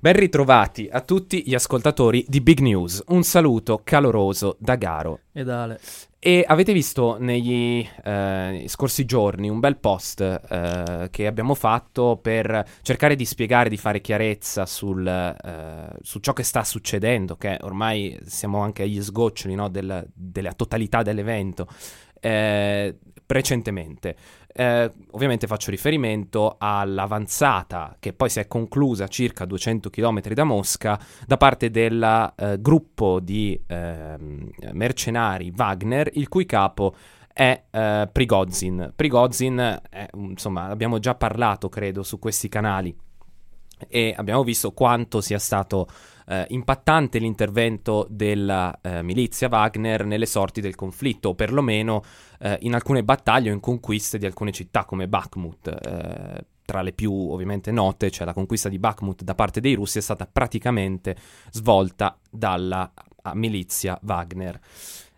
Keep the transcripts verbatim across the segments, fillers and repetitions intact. Ben ritrovati a tutti gli ascoltatori di Big News. Un saluto caloroso da Garo e da Ale. E avete visto negli eh, scorsi giorni un bel post eh, che abbiamo fatto per cercare di spiegare, di fare chiarezza sul, eh, su ciò che sta succedendo, che ormai siamo anche agli sgoccioli, no, del, della totalità dell'evento eh, recentemente. Eh, ovviamente faccio riferimento all'avanzata che poi si è conclusa circa duecento chilometri da Mosca da parte del eh, gruppo di eh, mercenari Wagner, il cui capo è eh, Prigozhin. Prigozhin, è, insomma, abbiamo già parlato, credo, su questi canali e abbiamo visto quanto sia stato eh, impattante l'intervento della eh, milizia Wagner nelle sorti del conflitto, o perlomeno eh, in alcune battaglie o in conquiste di alcune città come Bakhmut. Eh, tra le più ovviamente note, cioè la conquista di Bakhmut da parte dei russi è stata praticamente svolta dalla milizia Wagner.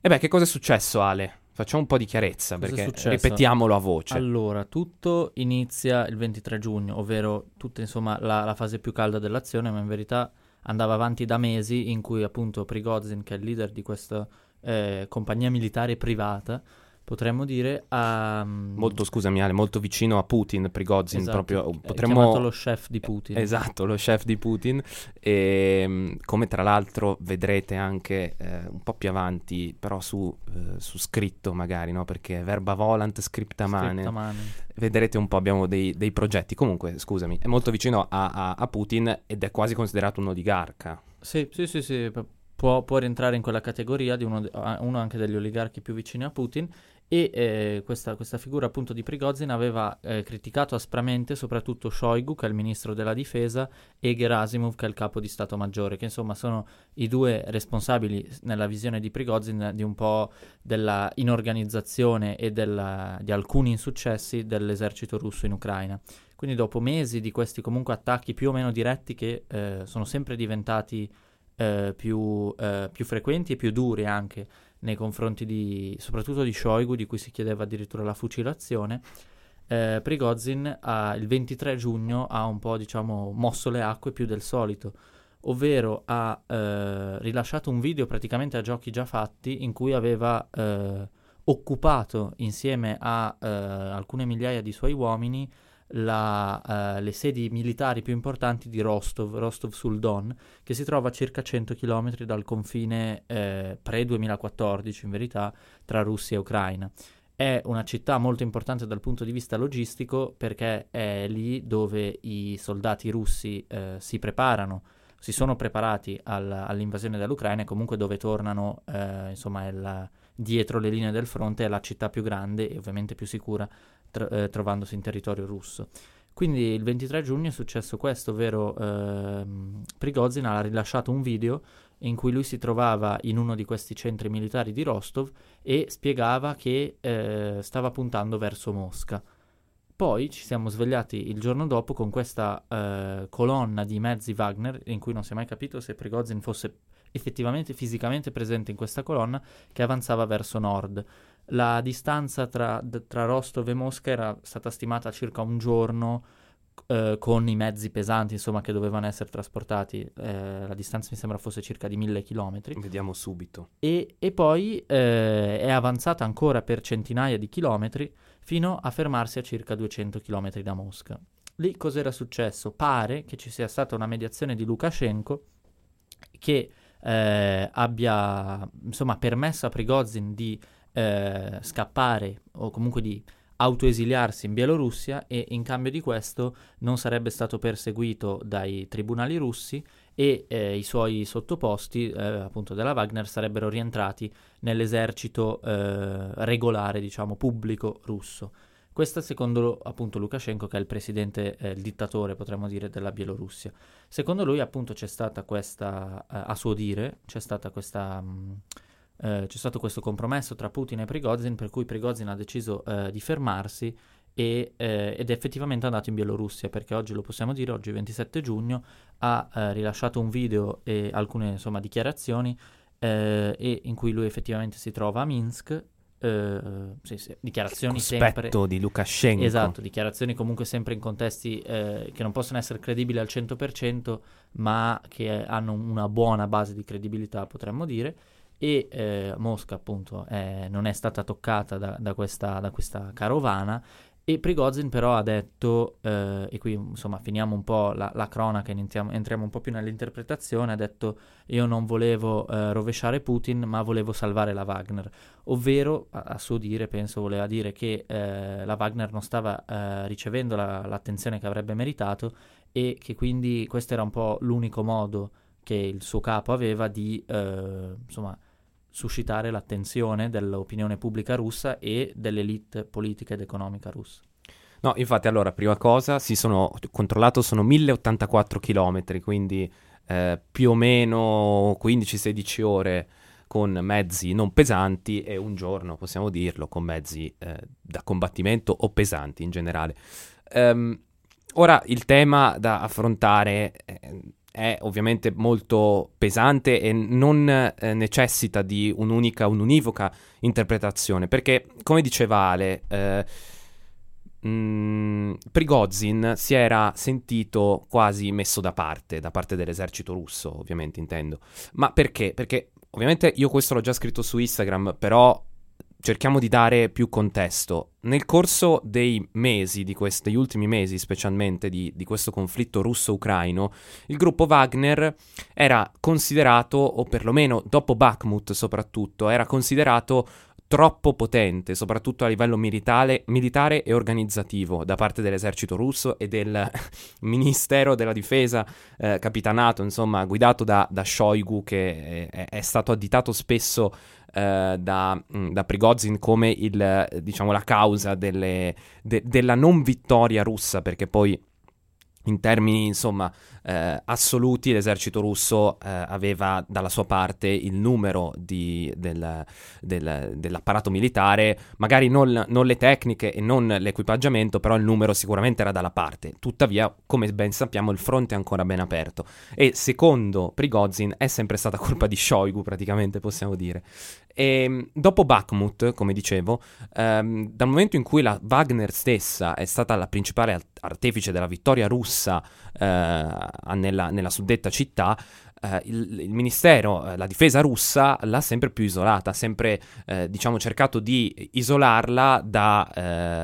E beh, che cosa è successo, Ale? Facciamo un po' di chiarezza, cosa perché ripetiamolo a voce. Allora, tutto inizia il ventitré giugno, ovvero tutta insomma la, la fase più calda dell'azione, ma in verità andava avanti da mesi, in cui appunto Prigozhin, che è il leader di questa eh, compagnia militare privata, potremmo dire a... Molto, scusami Ale, molto vicino a Putin, Prigozhin, esatto, proprio potremmo... chiamato lo chef di Putin. Esatto, lo chef di Putin, e come tra l'altro vedrete anche eh, un po' più avanti, però su, eh, su scritto magari, no? Perché verba volant, scripta mane, vedrete un po', abbiamo dei, dei progetti, comunque scusami, è molto vicino a, a, a Putin ed è quasi considerato un oligarca. Sì, sì, sì, sì, può, può rientrare in quella categoria di uno, uno anche degli oligarchi più vicini a Putin. E eh, questa, questa figura appunto di Prigozhin aveva eh, criticato aspramente soprattutto Shoigu, che è il ministro della difesa, e Gerasimov, che è il capo di Stato Maggiore, che insomma sono i due responsabili nella visione di Prigozhin di un po' della inorganizzazione e della, di alcuni insuccessi dell'esercito russo in Ucraina. Quindi dopo mesi di questi comunque attacchi più o meno diretti che eh, sono sempre diventati eh, più, eh, più frequenti e più duri anche nei confronti di, soprattutto di Shoigu, di cui si chiedeva addirittura la fucilazione, eh, Prigozhin ha, il ventitré giugno ha un po', diciamo, mosso le acque più del solito, ovvero ha eh, rilasciato un video praticamente a giochi già fatti in cui aveva eh, occupato insieme a eh, alcune migliaia di suoi uomini la, eh, le sedi militari più importanti di Rostov, Rostov sul Don, che si trova a circa cento chilometri dal confine eh, pre duemilaquattordici in verità tra Russia e Ucraina. È una città molto importante dal punto di vista logistico, perché è lì dove i soldati russi eh, si preparano, si sono preparati al, all'invasione dell'Ucraina, e comunque dove tornano eh, insomma il, dietro le linee del fronte. È la città più grande e ovviamente più sicura, Tro- eh, trovandosi in territorio russo. Quindi il ventitré giugno è successo questo, ovvero ehm, Prigozhin ha rilasciato un video in cui lui si trovava in uno di questi centri militari di Rostov e spiegava che eh, stava puntando verso Mosca. Poi ci siamo svegliati il giorno dopo con questa eh, colonna di mezzi Wagner, in cui non si è mai capito se Prigozhin fosse effettivamente fisicamente presente in questa colonna, che avanzava verso nord. La distanza tra, tra Rostov e Mosca era stata stimata a circa un giorno eh, con i mezzi pesanti, insomma, che dovevano essere trasportati. Eh, la distanza mi sembra fosse circa di mille chilometri. Vediamo subito. E, e poi eh, è avanzata ancora per centinaia di chilometri fino a fermarsi a circa duecento chilometri da Mosca. Lì cos'era successo? Pare che ci sia stata una mediazione di Lukashenko che eh, abbia insomma permesso a Prigozhin di Eh, scappare o comunque di autoesiliarsi in Bielorussia, e in cambio di questo non sarebbe stato perseguito dai tribunali russi e eh, i suoi sottoposti eh, appunto della Wagner sarebbero rientrati nell'esercito eh, regolare, diciamo, pubblico russo. Questa secondo appunto Lukashenko, che è il presidente, eh, il dittatore potremmo dire della Bielorussia. Secondo lui appunto c'è stata questa, eh, a suo dire, c'è stata questa... Mh, Uh, c'è stato questo compromesso tra Putin e Prigozhin, per cui Prigozhin ha deciso uh, di fermarsi e, uh, ed è effettivamente andato in Bielorussia, perché oggi lo possiamo dire, oggi ventisette giugno ha uh, rilasciato un video e alcune insomma dichiarazioni uh, e in cui lui effettivamente si trova a Minsk, Uh, sì, sì, dichiarazioni sempre di Lukashenko, esatto, dichiarazioni comunque sempre in contesti eh, che non possono essere credibili al cento per cento, ma che hanno una buona base di credibilità, potremmo dire. E eh, Mosca appunto eh, non è stata toccata da, da, questa, da questa carovana. E Prigozhin però ha detto eh, e qui insomma finiamo un po' la, la cronaca, iniziamo, entriamo un po' più nell'interpretazione, ha detto: io non volevo eh, rovesciare Putin, ma volevo salvare la Wagner, ovvero a, a suo dire penso voleva dire che eh, la Wagner non stava eh, ricevendo la, l'attenzione che avrebbe meritato, e che quindi questo era un po' l'unico modo che il suo capo aveva di eh, insomma suscitare l'attenzione dell'opinione pubblica russa e dell'elite politica ed economica russa. No, infatti, allora, prima cosa, si sono controllato, sono mille ottantaquattro chilometri, quindi eh, più o meno quindici sedici ore con mezzi non pesanti e un giorno, possiamo dirlo, con mezzi eh, da combattimento o pesanti in generale. Um, ora, il tema da affrontare eh, è ovviamente molto pesante e non eh, necessita di un'unica, un'univoca interpretazione, perché, come diceva Ale, eh, mh, Prigozhin si era sentito quasi messo da parte, da parte dell'esercito russo, ovviamente intendo. Ma perché? Perché ovviamente io questo l'ho già scritto su Instagram, però cerchiamo di dare più contesto. Nel corso dei mesi, di questi ultimi mesi specialmente, di, di questo conflitto russo-ucraino, il gruppo Wagner era considerato, o perlomeno dopo Bakhmut soprattutto, era considerato troppo potente, soprattutto a livello militare, militare e organizzativo, da parte dell'esercito russo e del Ministero della Difesa, eh, capitanato, insomma, guidato da, da Shoigu, che è, è stato additato spesso eh, da, da Prigozhin come il, diciamo, la causa delle, de, della non vittoria russa, perché poi in termini, insomma, eh, assoluti, l'esercito russo eh, aveva dalla sua parte il numero di, del, del, dell'apparato militare, magari non, non le tecniche e non l'equipaggiamento, però il numero sicuramente era dalla parte. Tuttavia, come ben sappiamo, il fronte è ancora ben aperto e, secondo Prigozhin, è sempre stata colpa di Shoigu, praticamente, possiamo dire. E dopo Bakhmut, come dicevo, ehm, dal momento in cui la Wagner stessa è stata la principale artefice della vittoria russa Eh, nella, nella suddetta città, eh, il, il ministero, eh, la difesa russa l'ha sempre più isolata, sempre eh, diciamo cercato di isolarla da,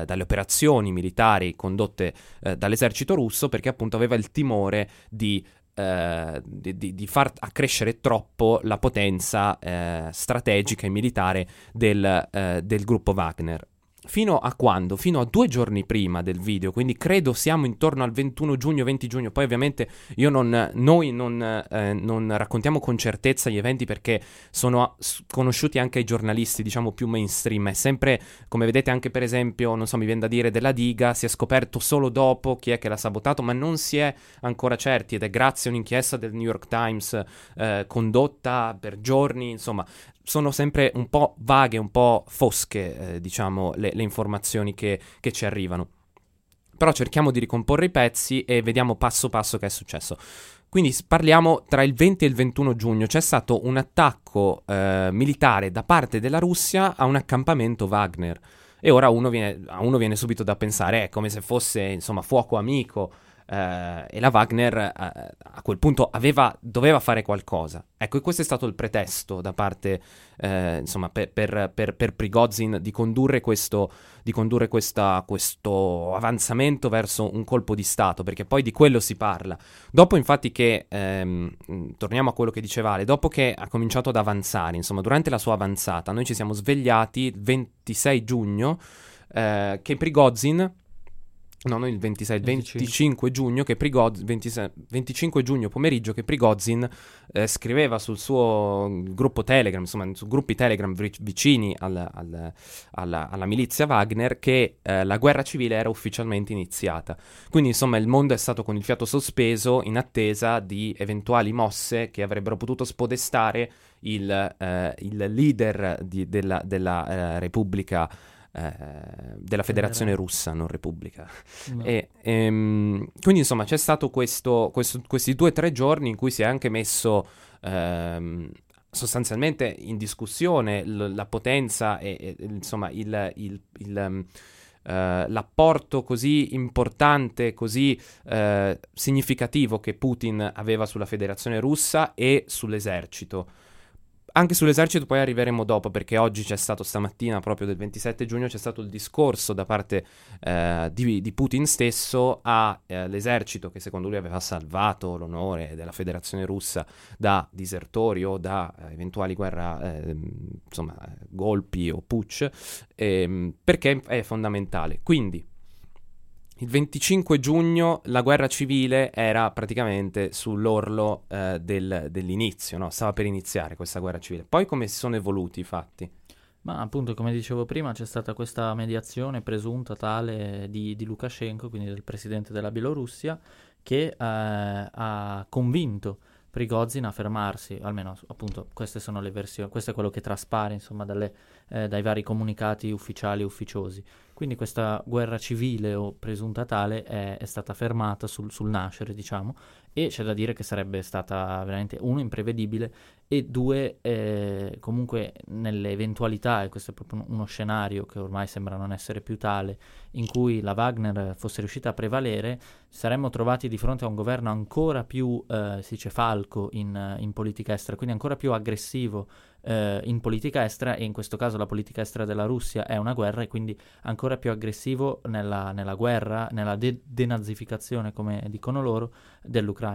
eh, dalle operazioni militari condotte eh, dall'esercito russo, perché appunto aveva il timore di eh, di, di far accrescere troppo la potenza eh, strategica e militare del, eh, del gruppo Wagner. Fino a quando? Fino a due giorni prima del video, quindi credo siamo intorno al ventuno giugno, venti giugno, poi ovviamente io non, noi non, eh, non raccontiamo con certezza gli eventi, perché sono conosciuti anche ai giornalisti, diciamo, più mainstream. È sempre, come vedete, anche per esempio, non so, mi viene da dire, della diga, si è scoperto solo dopo chi è che l'ha sabotato, ma non si è ancora certi, ed è grazie a un'inchiesta del New York Times eh, condotta per giorni, insomma. Sono sempre un po' vaghe, un po' fosche, eh, diciamo, le, le informazioni che, che ci arrivano. Però cerchiamo di ricomporre i pezzi e vediamo passo passo che è successo. Quindi parliamo tra il venti e il ventuno giugno. C'è stato un attacco eh, militare da parte della Russia a un accampamento Wagner. E ora uno viene, a uno viene subito da pensare, è come se fosse, insomma, fuoco amico. Uh, e la Wagner uh, a quel punto aveva, doveva fare qualcosa. Ecco, e questo è stato il pretesto da parte, uh, insomma, per, per, per, per Prigozhin di condurre, questo, di condurre questa, questo avanzamento verso un colpo di Stato, perché poi di quello si parla. Dopo, infatti, che, ehm, torniamo a quello che diceva Ale, dopo che ha cominciato ad avanzare, insomma, durante la sua avanzata, noi ci siamo svegliati il ventisei giugno, eh, che Prigozhin... No, no, il ventisei, il venticinque giugno, che Prigozhin, ventisei, venticinque giugno pomeriggio, che Prigozhin eh, scriveva sul suo gruppo Telegram, insomma, su gruppi Telegram vicini al, al, alla, alla milizia Wagner, che eh, la guerra civile era ufficialmente iniziata. Quindi, insomma, il mondo è stato con il fiato sospeso in attesa di eventuali mosse che avrebbero potuto spodestare il, eh, il leader di, della, della eh, Repubblica della Federazione Russa, non Repubblica. No. E, ehm, quindi, insomma, c'è stato questo, questo, questi due o tre giorni in cui si è anche messo ehm, sostanzialmente in discussione l- la potenza e, e insomma il, il, il um, Uh, l'apporto così importante, così uh, significativo che Putin aveva sulla Federazione Russa e sull'esercito. Anche sull'esercito poi arriveremo dopo, perché oggi c'è stato, stamattina proprio del ventisette giugno, c'è stato il discorso da parte uh, di, di Putin stesso all'esercito, uh, che secondo lui aveva salvato l'onore della Federazione Russa da disertori o da uh, eventuali guerra, eh, insomma, golpi o putsch, ehm, perché è fondamentale. Quindi il venticinque giugno la guerra civile era praticamente sull'orlo eh, del, dell'inizio, no? Stava per iniziare questa guerra civile. Poi come si sono evoluti i fatti? Ma appunto, come dicevo prima, c'è stata questa mediazione presunta tale di, di Lukashenko, quindi del presidente della Bielorussia, che eh, ha convinto Prigozhin a fermarsi, almeno appunto queste sono le versioni, questo è quello che traspare insomma dalle, eh, dai vari comunicati ufficiali e ufficiosi. Quindi questa guerra civile o presunta tale è, è stata fermata sul, sul nascere, diciamo, e c'è da dire che sarebbe stata veramente, uno, imprevedibile, e due, eh, comunque nell'eventualità, e questo è proprio uno scenario che ormai sembra non essere più tale, in cui la Wagner fosse riuscita a prevalere, saremmo trovati di fronte a un governo ancora più, eh, si dice, falco in, in politica estera, quindi ancora più aggressivo eh, in politica estera, e in questo caso la politica estera della Russia è una guerra, e quindi ancora più aggressivo nella, nella guerra, nella de- denazificazione, come dicono loro, dell'Ucraina.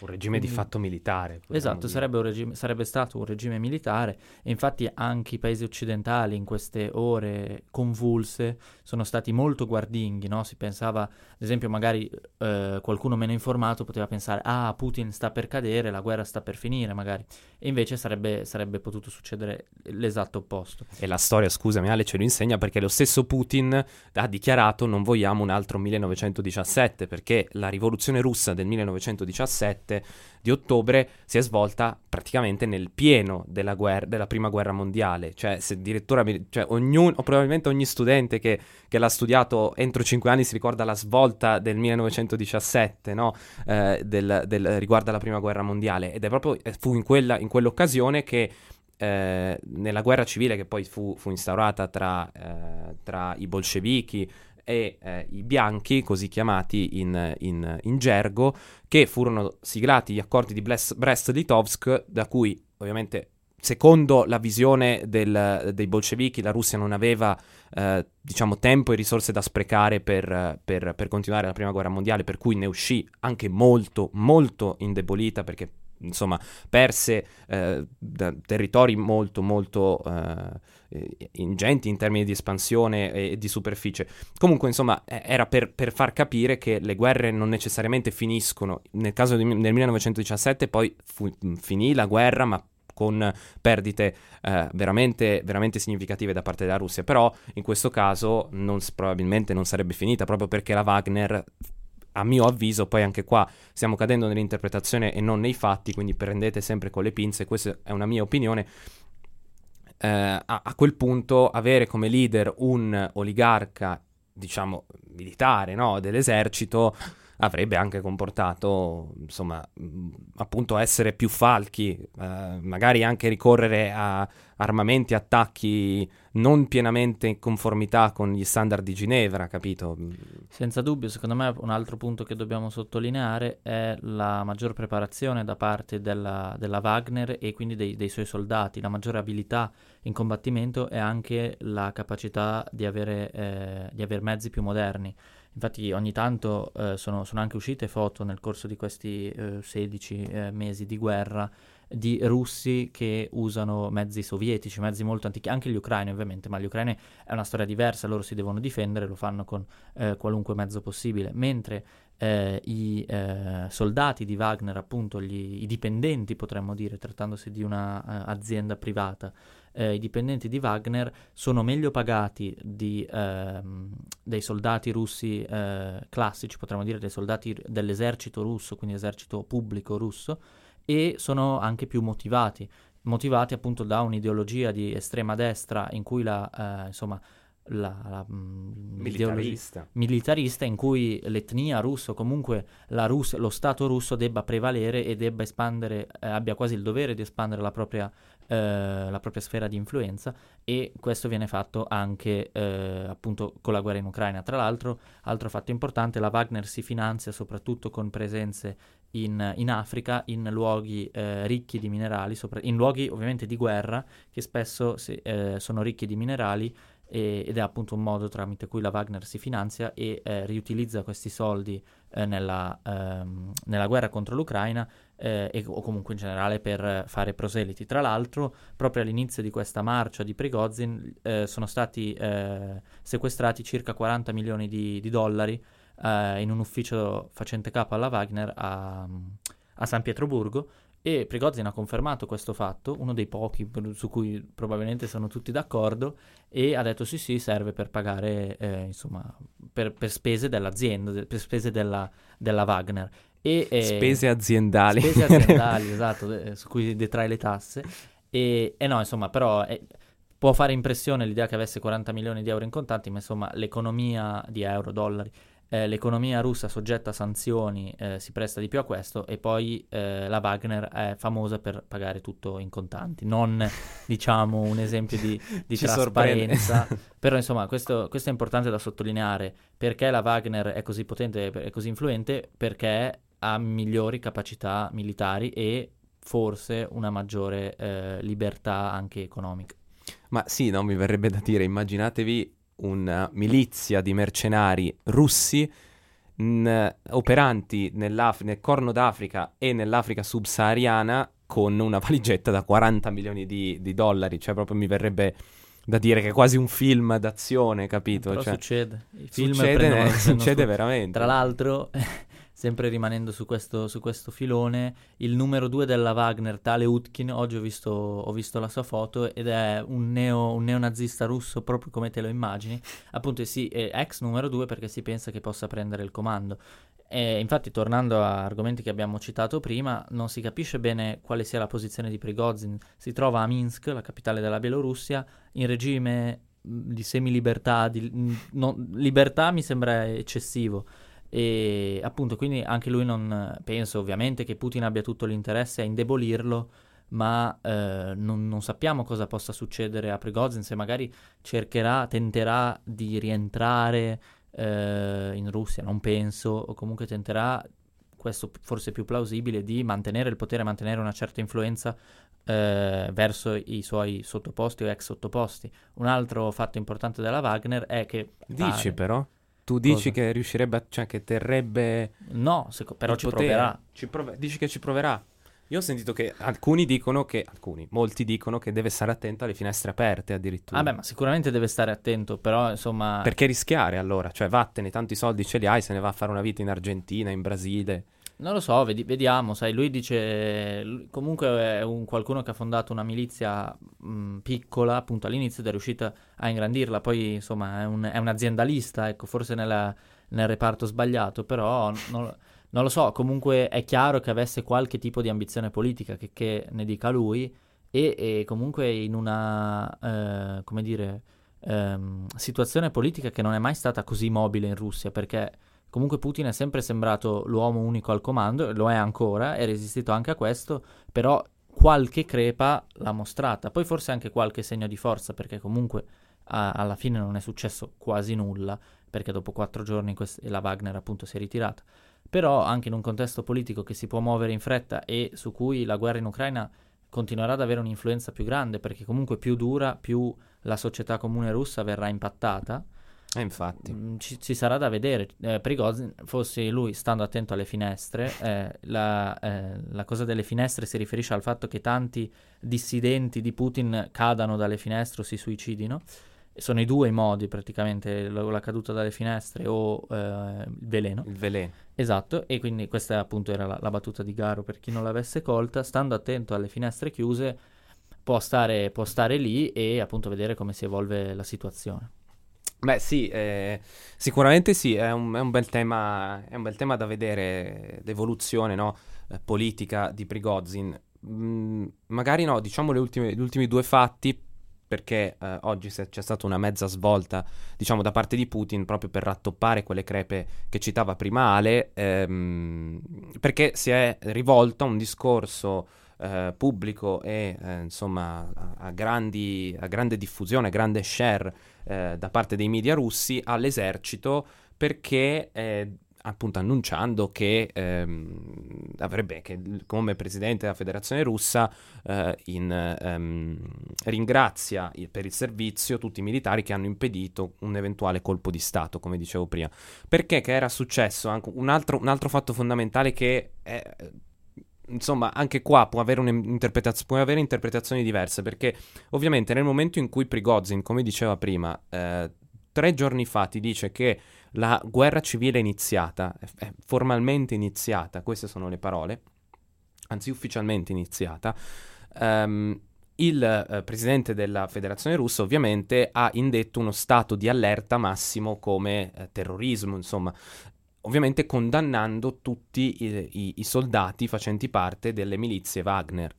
Un regime quindi, di fatto militare. Esatto, sarebbe un regime, sarebbe stato un regime militare, e infatti anche i paesi occidentali in queste ore convulse sono stati molto guardinghi, no? Si pensava, ad esempio, magari eh, qualcuno meno informato poteva pensare ah Putin sta per cadere, la guerra sta per finire magari, e invece sarebbe, sarebbe potuto succedere l'esatto opposto. E la storia, scusami Ale, ce lo insegna, perché lo stesso Putin ha dichiarato non vogliamo un altro millenovecentodiciassette, perché la rivoluzione russa del millenovecentodiciassette di ottobre si è svolta praticamente nel pieno della guerra, della prima guerra mondiale, cioè se addirittura, cioè ognuno, o probabilmente ogni studente che, che l'ha studiato entro cinque anni si ricorda la svolta del millenovecentodiciassette, no? Eh, del, del, riguardo alla prima guerra mondiale, ed è proprio, fu in quella, in quell'occasione che eh, nella guerra civile che poi fu, fu instaurata tra, eh, tra i bolscevichi e eh, i bianchi, così chiamati in, in, in gergo, che furono siglati gli accordi di Brest-Litovsk, da cui ovviamente secondo la visione del, dei bolscevichi la Russia non aveva eh, diciamo tempo e risorse da sprecare per, per, per continuare la prima guerra mondiale, per cui ne uscì anche molto molto indebolita, perché insomma perse eh, da territori molto molto eh, ingenti in termini di espansione e di superficie. Comunque insomma era per, per far capire che le guerre non necessariamente finiscono. Nel caso di, nel millenovecentodiciassette poi fu, finì la guerra, ma con perdite eh, veramente, veramente significative da parte della Russia. Però in questo caso non, probabilmente non sarebbe finita, proprio perché la Wagner, a mio avviso, poi anche qua stiamo cadendo nell'interpretazione e non nei fatti, quindi prendete sempre con le pinze, questa è una mia opinione, eh, a, a quel punto avere come leader un oligarca, diciamo, militare, no, dell'esercito, avrebbe anche comportato, insomma, mh, appunto essere più falchi, eh, magari anche ricorrere a armamenti, attacchi non pienamente in conformità con gli standard di Ginevra, capito? Senza dubbio. Secondo me un altro punto che dobbiamo sottolineare è la maggior preparazione da parte della, della Wagner e quindi dei, dei suoi soldati, la maggiore abilità in combattimento e anche la capacità di avere, eh, di avere mezzi più moderni. Infatti ogni tanto eh, sono, sono anche uscite foto nel corso di questi eh, sedici eh, mesi di guerra di russi che usano mezzi sovietici, mezzi molto antichi, anche gli ucraini ovviamente, ma gli ucraini è una storia diversa, loro si devono difendere, lo fanno con eh, qualunque mezzo possibile, mentre eh, i eh, soldati di Wagner, appunto gli, i dipendenti potremmo dire, trattandosi di un'azienda uh, privata, eh, i dipendenti di Wagner sono meglio pagati di, eh, dei soldati russi eh, classici, potremmo dire dei soldati dell'esercito russo, quindi esercito pubblico russo, e sono anche più motivati, motivati appunto da un'ideologia di estrema destra in cui la, eh, insomma, la, la, militarista. militarista in cui l'etnia russa, comunque la Rus- lo Stato russo debba prevalere e debba espandere, eh, abbia quasi il dovere di espandere la propria, eh, la propria sfera di influenza, e questo viene fatto anche eh, appunto con la guerra in Ucraina. Tra l'altro, altro fatto importante, la Wagner si finanzia soprattutto con presenze in, in Africa, in luoghi eh, ricchi di minerali, sopra- in luoghi ovviamente di guerra che spesso se, eh, sono ricchi di minerali, ed è appunto un modo tramite cui la Wagner si finanzia e eh, riutilizza questi soldi eh, nella, ehm, nella guerra contro l'Ucraina eh, e, o comunque in generale per fare proseliti. Tra l'altro, proprio all'inizio di questa marcia di Prigozhin eh, sono stati eh, sequestrati circa quaranta milioni di, di dollari eh, in un ufficio facente capo alla Wagner a, a San Pietroburgo, e Prigozhin ha confermato questo fatto, uno dei pochi per, su cui probabilmente sono tutti d'accordo, e ha detto sì sì, serve per pagare eh, insomma per, per spese dell'azienda, per spese della, della Wagner e, eh, spese aziendali spese aziendali esatto, eh, su cui detrae le tasse, e, e no insomma però eh, può fare impressione l'idea che avesse quaranta milioni di euro in contanti, ma insomma l'economia di euro, dollari, l'economia russa soggetta a sanzioni eh, si presta di più a questo, e poi eh, la Wagner è famosa per pagare tutto in contanti, non diciamo un esempio di, di trasparenza, però insomma questo, questo è importante da sottolineare, perché la Wagner è così potente e così influente, perché ha migliori capacità militari e forse una maggiore eh, libertà anche economica. Ma sì, no, mi verrebbe da dire, immaginatevi una milizia di mercenari russi mh, operanti nell'Af- nel Corno d'Africa e nell'Africa subsahariana con una valigetta da quaranta milioni di, di dollari, cioè proprio mi verrebbe da dire che è quasi un film d'azione, capito? Però cioè, succede, I film succede, prendono, eh, prendono succede veramente. Tra l'altro, sempre rimanendo su questo, su questo filone, il numero due della Wagner, tale Utkin, oggi ho visto, ho visto la sua foto, ed è un, neo, un neonazista russo proprio come te lo immagini, appunto sì, è ex numero due perché si pensa che possa prendere il comando. E infatti, tornando a argomenti che abbiamo citato prima, non si capisce bene quale sia la posizione di Prigozhin. Si trova a Minsk, la capitale della Bielorussia, in regime di semilibertà, di, no, libertà mi sembra eccessivo. E appunto quindi anche lui, non penso ovviamente che Putin abbia tutto l'interesse a indebolirlo, ma eh, non, non sappiamo cosa possa succedere a Prigozhin, se magari cercherà, tenterà di rientrare eh, in Russia, non penso, o comunque tenterà, questo forse più plausibile, di mantenere il potere, mantenere una certa influenza eh, verso i suoi sottoposti o ex sottoposti. Un altro fatto importante della Wagner è che dici pare, però Tu dici Cosa? che riuscirebbe, a, cioè che terrebbe... No, se, però ci potere. proverà. Ci prov- dici che ci proverà. Io ho sentito che alcuni dicono che... Alcuni, molti dicono che deve stare attento alle finestre aperte addirittura. Ah beh, ma sicuramente deve stare attento, però insomma... Perché rischiare allora? Cioè vattene, tanti soldi ce li hai, se ne va a fare una vita in Argentina, in Brasile... Non lo so, vedi- vediamo, sai, lui dice, lui comunque è un, qualcuno che ha fondato una milizia mh, piccola, appunto all'inizio, ed è riuscita a ingrandirla, poi insomma è un, è un aziendalista, ecco, forse nella, nel reparto sbagliato, però non, non lo so, comunque è chiaro che avesse qualche tipo di ambizione politica, che, che ne dica lui, e, e comunque in una, eh, come dire, ehm, situazione politica che non è mai stata così mobile in Russia, perché... Comunque Putin è sempre sembrato l'uomo unico al comando, lo è ancora, è resistito anche a questo, però qualche crepa l'ha mostrata, poi forse anche qualche segno di forza, perché comunque a- alla fine non è successo quasi nulla, perché dopo quattro giorni quest- la Wagner appunto si è ritirata. Però anche in un contesto politico che si può muovere in fretta e su cui la guerra in Ucraina continuerà ad avere un'influenza più grande, perché comunque più dura, più la società comune russa verrà impattata. Eh, infatti ci, ci sarà da vedere. eh, Prigozhin, fosse lui, stando attento alle finestre, eh, la, eh, la cosa delle finestre si riferisce al fatto che tanti dissidenti di Putin cadano dalle finestre o si suicidino, sono i due i modi praticamente, la, la caduta dalle finestre o eh, il veleno il veleno esatto, e quindi questa appunto era la, la battuta di Garo, per chi non l'avesse colta. Stando attento alle finestre chiuse può stare, può stare lì e appunto vedere come si evolve la situazione. Beh sì, eh, sicuramente sì, è un, è un bel tema, è un bel tema da vedere, l'evoluzione, no, eh, politica di Prigozhin. Mm, magari no, diciamo le ultime, gli ultimi due fatti perché eh, oggi c'è stata una mezza svolta, diciamo, da parte di Putin, proprio per rattoppare quelle crepe che citava prima Ale, ehm, perché si è rivolto a un discorso eh, pubblico e eh, insomma a, a, grandi, a grande diffusione, a grande share eh, da parte dei media russi all'esercito, perché eh, appunto annunciando che ehm, avrebbe, che come presidente della Federazione Russa eh, in, ehm, ringrazia il, per il servizio tutti i militari che hanno impedito un eventuale colpo di Stato, come dicevo prima. Perché che era successo anche un altro, un altro fatto fondamentale che è, insomma, anche qua può avere, un'interpretaz- può avere interpretazioni diverse, perché ovviamente nel momento in cui Prigozhin, come diceva prima, eh, tre giorni fa ti dice che la guerra civile è iniziata, è formalmente iniziata, queste sono le parole, anzi ufficialmente iniziata, um, il eh, presidente della Federazione Russa ovviamente ha indetto uno stato di allerta massimo come eh, terrorismo, insomma, ovviamente condannando tutti i, i, i soldati facenti parte delle milizie Wagner.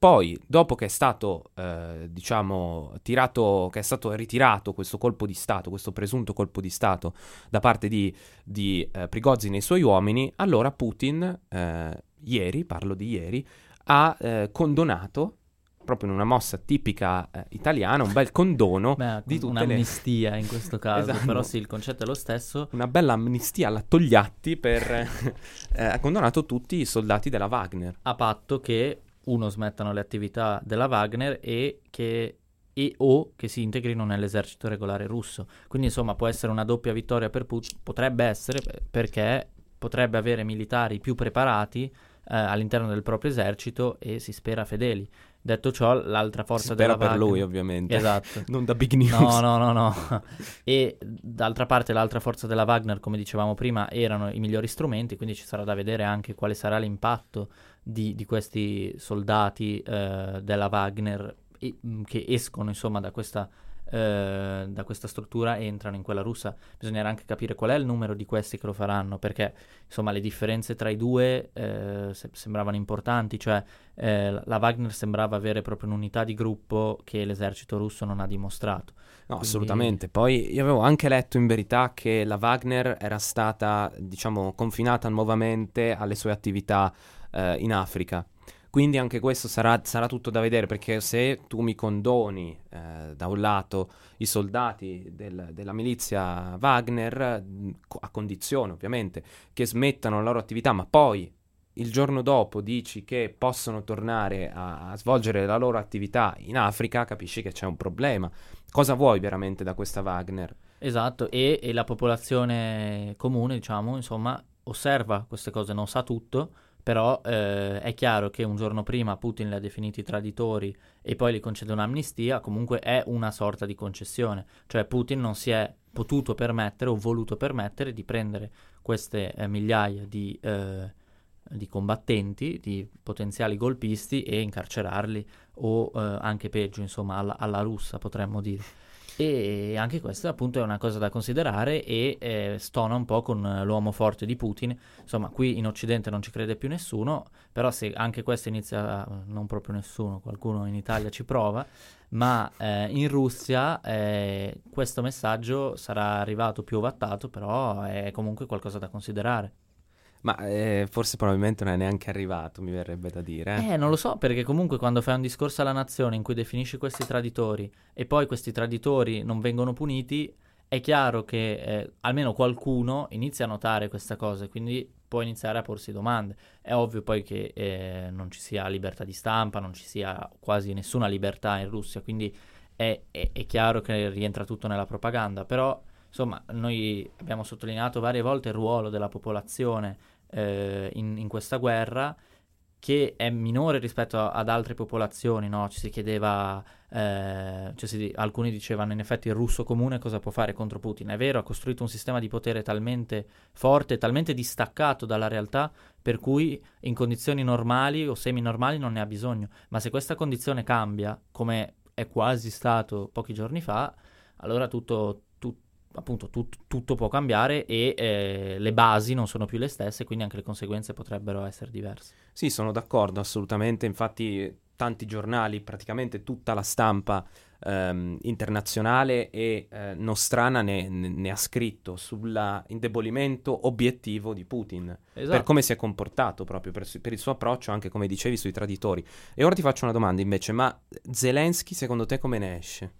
Poi, dopo che è stato, eh, diciamo, tirato, che è stato ritirato questo colpo di Stato, questo presunto colpo di Stato da parte di, di eh, Prigozhin e i suoi uomini, allora Putin, eh, ieri, parlo di ieri, ha eh, condonato, proprio in una mossa tipica eh, italiana, un bel condono. Beh, di tutte un'amnistia le... in questo caso, esatto. Però sì, il concetto è lo stesso. Una bella amnistia alla Togliatti per... eh, ha condonato tutti i soldati della Wagner. A patto che... uno, smettano le attività della Wagner e che e o che si integrino nell'esercito regolare russo. Quindi insomma può essere una doppia vittoria per Putin, potrebbe essere, perché potrebbe avere militari più preparati eh, all'interno del proprio esercito e si spera fedeli. Detto ciò, l'altra forza della Wagner... spera per lui, ovviamente. Esatto. Non da big news. No, no, no, no. E d'altra parte l'altra forza della Wagner, come dicevamo prima, erano i migliori strumenti, quindi ci sarà da vedere anche quale sarà l'impatto di, di questi soldati eh, della Wagner e, che escono, insomma, da questa... da questa struttura e entrano in quella russa. Bisognerà anche capire qual è il numero di questi che lo faranno, perché insomma le differenze tra i due eh, se- sembravano importanti, cioè eh, la Wagner sembrava avere proprio un'unità di gruppo che l'esercito russo non ha dimostrato. No, quindi... assolutamente. Poi io avevo anche letto in verità che la Wagner era stata, diciamo, confinata nuovamente alle sue attività eh, in Africa. Quindi anche questo sarà, sarà tutto da vedere, perché se tu mi condoni eh, da un lato i soldati del, della milizia Wagner, a condizione ovviamente che smettano la loro attività, ma poi il giorno dopo dici che possono tornare a, a svolgere la loro attività in Africa, capisci che c'è un problema. Cosa vuoi veramente da questa Wagner? Esatto, e, e la popolazione comune, diciamo, insomma, osserva queste cose, non sa tutto. Però eh, è chiaro che un giorno prima Putin li ha definiti traditori e poi gli concede un'amnistia, comunque è una sorta di concessione. Cioè Putin non si è potuto permettere o voluto permettere di prendere queste eh, migliaia di, eh, di combattenti, di potenziali golpisti e incarcerarli o eh, anche peggio, insomma, alla, alla russa potremmo dire. E anche questa appunto è una cosa da considerare e eh, stona un po' con l'uomo forte di Putin. Insomma, qui in Occidente non ci crede più nessuno, però se anche questo inizia, non proprio nessuno, qualcuno in Italia ci prova, ma eh, in Russia eh, questo messaggio sarà arrivato più ovattato, però è comunque qualcosa da considerare. Ma eh, forse probabilmente non è neanche arrivato, mi verrebbe da dire. Eh? eh, non lo so, perché comunque quando fai un discorso alla nazione in cui definisci questi traditori e poi questi traditori non vengono puniti, è chiaro che eh, almeno qualcuno inizia a notare questa cosa e quindi può iniziare a porsi domande. È ovvio poi che eh, non ci sia libertà di stampa, non ci sia quasi nessuna libertà in Russia, quindi è, è, è chiaro che rientra tutto nella propaganda, però... Insomma, noi abbiamo sottolineato varie volte il ruolo della popolazione eh, in, in questa guerra, che è minore rispetto a, ad altre popolazioni, no? Ci si chiedeva, eh, cioè si, alcuni dicevano in effetti il russo comune cosa può fare contro Putin. È vero, ha costruito un sistema di potere talmente forte, talmente distaccato dalla realtà, per cui in condizioni normali o semi-normali non ne ha bisogno. Ma se questa condizione cambia, come è quasi stato pochi giorni fa, allora tutto... appunto tut- tutto può cambiare e eh, le basi non sono più le stesse, quindi anche le conseguenze potrebbero essere diverse. Sì, sono d'accordo assolutamente, infatti tanti giornali, praticamente tutta la stampa ehm, internazionale e eh, nostrana ne, ne ha scritto sull'indebolimento obiettivo di Putin, esatto, per come si è comportato proprio, per, per il suo approccio, anche come dicevi, sui traditori. E ora ti faccio una domanda invece, ma Zelensky secondo te come ne esce?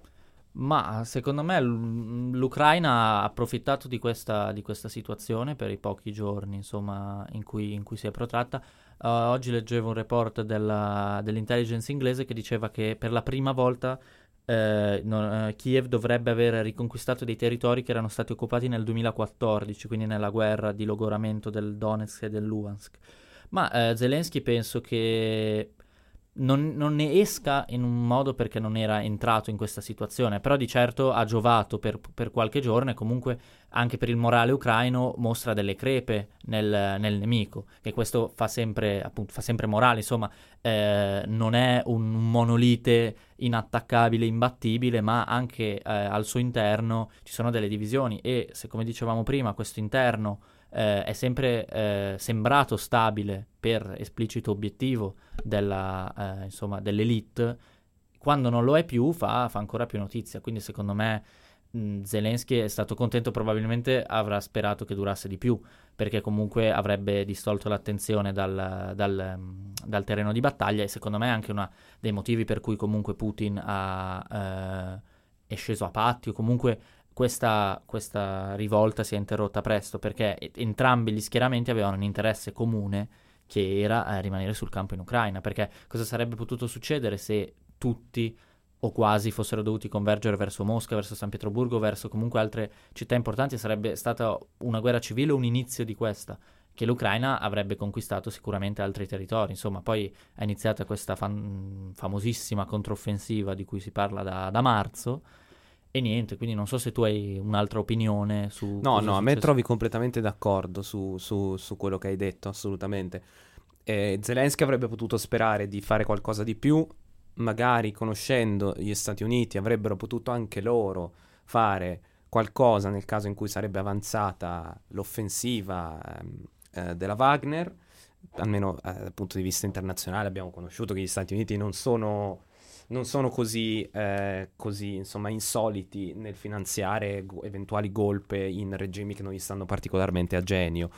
Ma secondo me l'Ucraina ha approfittato di questa, di questa situazione per i pochi giorni, insomma, in cui, in cui si è protratta. Uh, oggi leggevo un report della, dell'intelligence inglese che diceva che per la prima volta eh, no, eh, Kiev dovrebbe aver riconquistato dei territori che erano stati occupati nel duemilaquattordici, quindi nella guerra di logoramento del Donetsk e del Luhansk. Ma eh, Zelensky penso che Non, non ne esca in un modo, perché non era entrato in questa situazione, però di certo ha giovato per, per qualche giorno, e comunque anche per il morale ucraino mostra delle crepe nel, nel nemico, che questo fa sempre, appunto, fa sempre morale, insomma, eh, non è un monolite inattaccabile, imbattibile, ma anche eh, al suo interno ci sono delle divisioni, e se, come dicevamo prima, questo interno Eh, è sempre eh, sembrato stabile per esplicito obiettivo della, eh, insomma, dell'elite, quando non lo è più fa, fa ancora più notizia. Quindi secondo me mh, Zelensky è stato contento, probabilmente avrà sperato che durasse di più, perché comunque avrebbe distolto l'attenzione dal, dal, dal terreno di battaglia, e secondo me è anche uno dei motivi per cui comunque Putin ha, eh, è sceso a patti, o comunque Questa, questa rivolta si è interrotta presto, perché entrambi gli schieramenti avevano un interesse comune, che era eh, rimanere sul campo in Ucraina, perché cosa sarebbe potuto succedere se tutti o quasi fossero dovuti convergere verso Mosca, verso San Pietroburgo, verso comunque altre città importanti? Sarebbe stata una guerra civile, un inizio di questa, che l'Ucraina avrebbe conquistato sicuramente altri territori. Insomma, poi è iniziata questa fan- famosissima controffensiva di cui si parla da, da marzo, e niente, quindi non so se tu hai un'altra opinione su... No, no, a me trovi completamente d'accordo su, su, su quello che hai detto, assolutamente. Eh, Zelensky avrebbe potuto sperare di fare qualcosa di più, magari, conoscendo gli Stati Uniti, avrebbero potuto anche loro fare qualcosa nel caso in cui sarebbe avanzata l'offensiva eh, della Wagner, almeno eh, dal punto di vista internazionale. Abbiamo conosciuto che gli Stati Uniti non sono... non sono così, eh, così insomma, insoliti nel finanziare go- eventuali golpe in regimi che non gli stanno particolarmente a genio.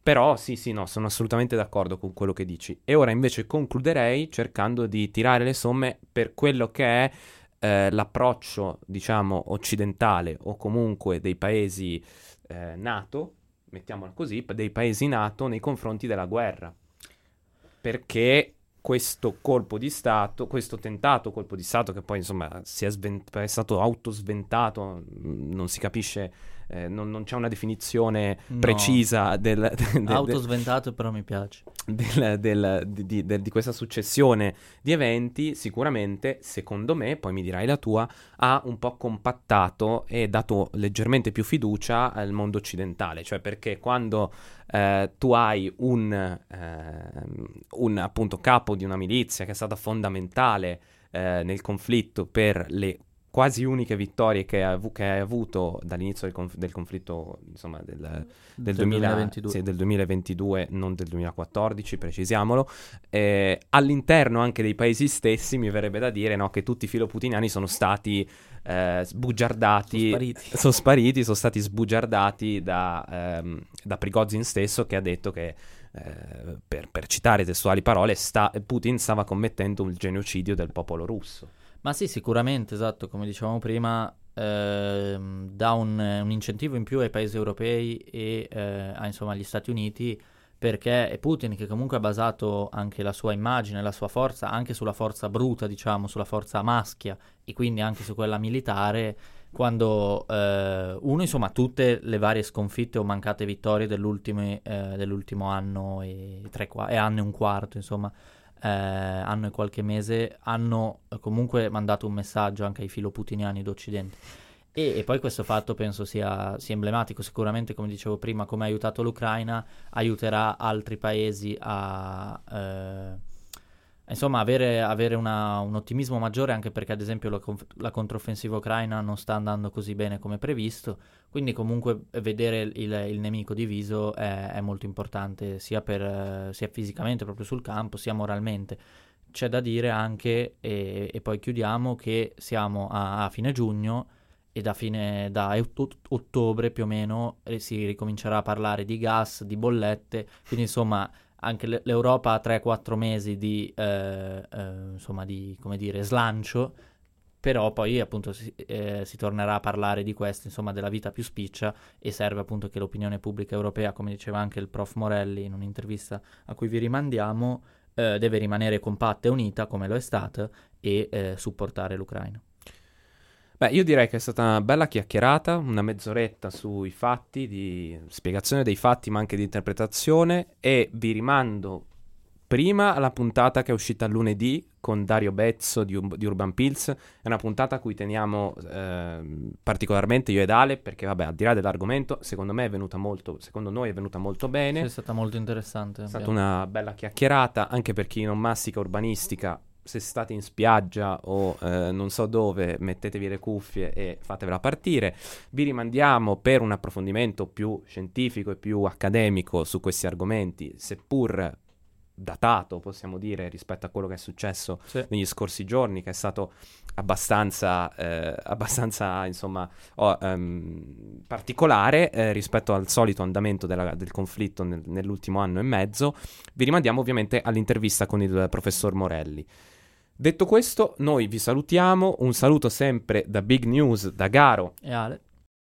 Però sì, sì, no, sono assolutamente d'accordo con quello che dici. E ora invece concluderei cercando di tirare le somme per quello che è eh, l'approccio, diciamo, occidentale, o comunque dei paesi eh, NATO, mettiamola così, dei paesi NATO nei confronti della guerra. Perché... questo colpo di Stato, questo tentato colpo di Stato, che poi insomma si è, svent- è stato autosventato, non si capisce, eh, non, non c'è una definizione no. precisa del... De, de, autosventato de, però mi piace. Del, del, di, di, del, di questa successione di eventi, sicuramente, secondo me, poi mi dirai la tua, ha un po' compattato e dato leggermente più fiducia al mondo occidentale, cioè perché quando... Uh, tu hai un, uh, un appunto capo di una milizia che è stata fondamentale uh, nel conflitto per le quasi uniche vittorie che hai av- avuto dall'inizio del, conf- del conflitto, insomma, del, del, del, duemilaventidue. Sì, del duemilaventidue, non del duemilaquattordici, precisiamolo, eh, all'interno anche dei paesi stessi mi verrebbe da dire, no, che tutti i filoputiniani sono stati Eh, sbugiardati, sono spariti. sono spariti, sono stati sbugiardati da, ehm, da Prigozhin stesso, che ha detto che, eh, per, per citare testuali parole, sta, Putin stava commettendo un genocidio del popolo russo. Ma sì, sicuramente, esatto, come dicevamo prima, ehm, dà un, un incentivo in più ai paesi europei e eh, a, insomma, agli Stati Uniti, perché è Putin che comunque ha basato anche la sua immagine, la sua forza, anche sulla forza bruta, diciamo, sulla forza maschia, e quindi anche su quella militare, quando eh, uno, insomma, tutte le varie sconfitte o mancate vittorie eh, dell'ultimo anno e, tre qua- e anno e un quarto, insomma, eh, anno e qualche mese, hanno comunque mandato un messaggio anche ai filoputiniani d'Occidente. E, e poi questo fatto penso sia, sia emblematico. Sicuramente, come dicevo prima, come ha aiutato l'Ucraina, aiuterà altri paesi a eh, insomma avere, avere una, un ottimismo maggiore, anche perché ad esempio la, conf- la controffensiva ucraina non sta andando così bene come previsto, quindi comunque vedere il, il nemico diviso è, è molto importante, sia, per, sia fisicamente proprio sul campo, sia moralmente. c'è da dire anche, e, e poi chiudiamo, che siamo a, a fine giugno e da, fine, da ot- ottobre più o meno eh, si ricomincerà a parlare di gas, di bollette, quindi insomma anche l- l'Europa ha tre quattro mesi di, eh, eh, insomma di, come dire, slancio, però poi appunto si, eh, si tornerà a parlare di questo, insomma della vita più spiccia, e serve appunto che l'opinione pubblica europea, come diceva anche il prof Morelli in un'intervista a cui vi rimandiamo, eh, deve rimanere compatta e unita come lo è stata e eh, supportare l'Ucraina. Beh, io direi che è stata una bella chiacchierata, una mezz'oretta sui fatti, di spiegazione dei fatti ma anche di interpretazione, e vi rimando prima alla puntata che è uscita lunedì con Dario Bezzo di, Ur- di Urban Pills. È una puntata a cui teniamo eh, particolarmente io ed Ale, perché vabbè, al di là dell'argomento, secondo me è venuta molto, secondo noi è venuta molto bene. Sì, è stata molto interessante. È stata una bella chiacchierata, anche per chi non mastica urbanistica. Se state in spiaggia o eh, non so dove, mettetevi le cuffie e fatevela partire. Vi rimandiamo per un approfondimento più scientifico e più accademico su questi argomenti, seppur datato, possiamo dire, rispetto a quello che è successo sì. negli scorsi giorni, che è stato abbastanza, eh, abbastanza insomma, oh, um, particolare eh, rispetto al solito andamento della, del conflitto nel, nell'ultimo anno e mezzo. Vi rimandiamo ovviamente all'intervista con il professor Morelli. Detto questo, noi vi salutiamo, un saluto sempre da Big News, da Garo e Ale.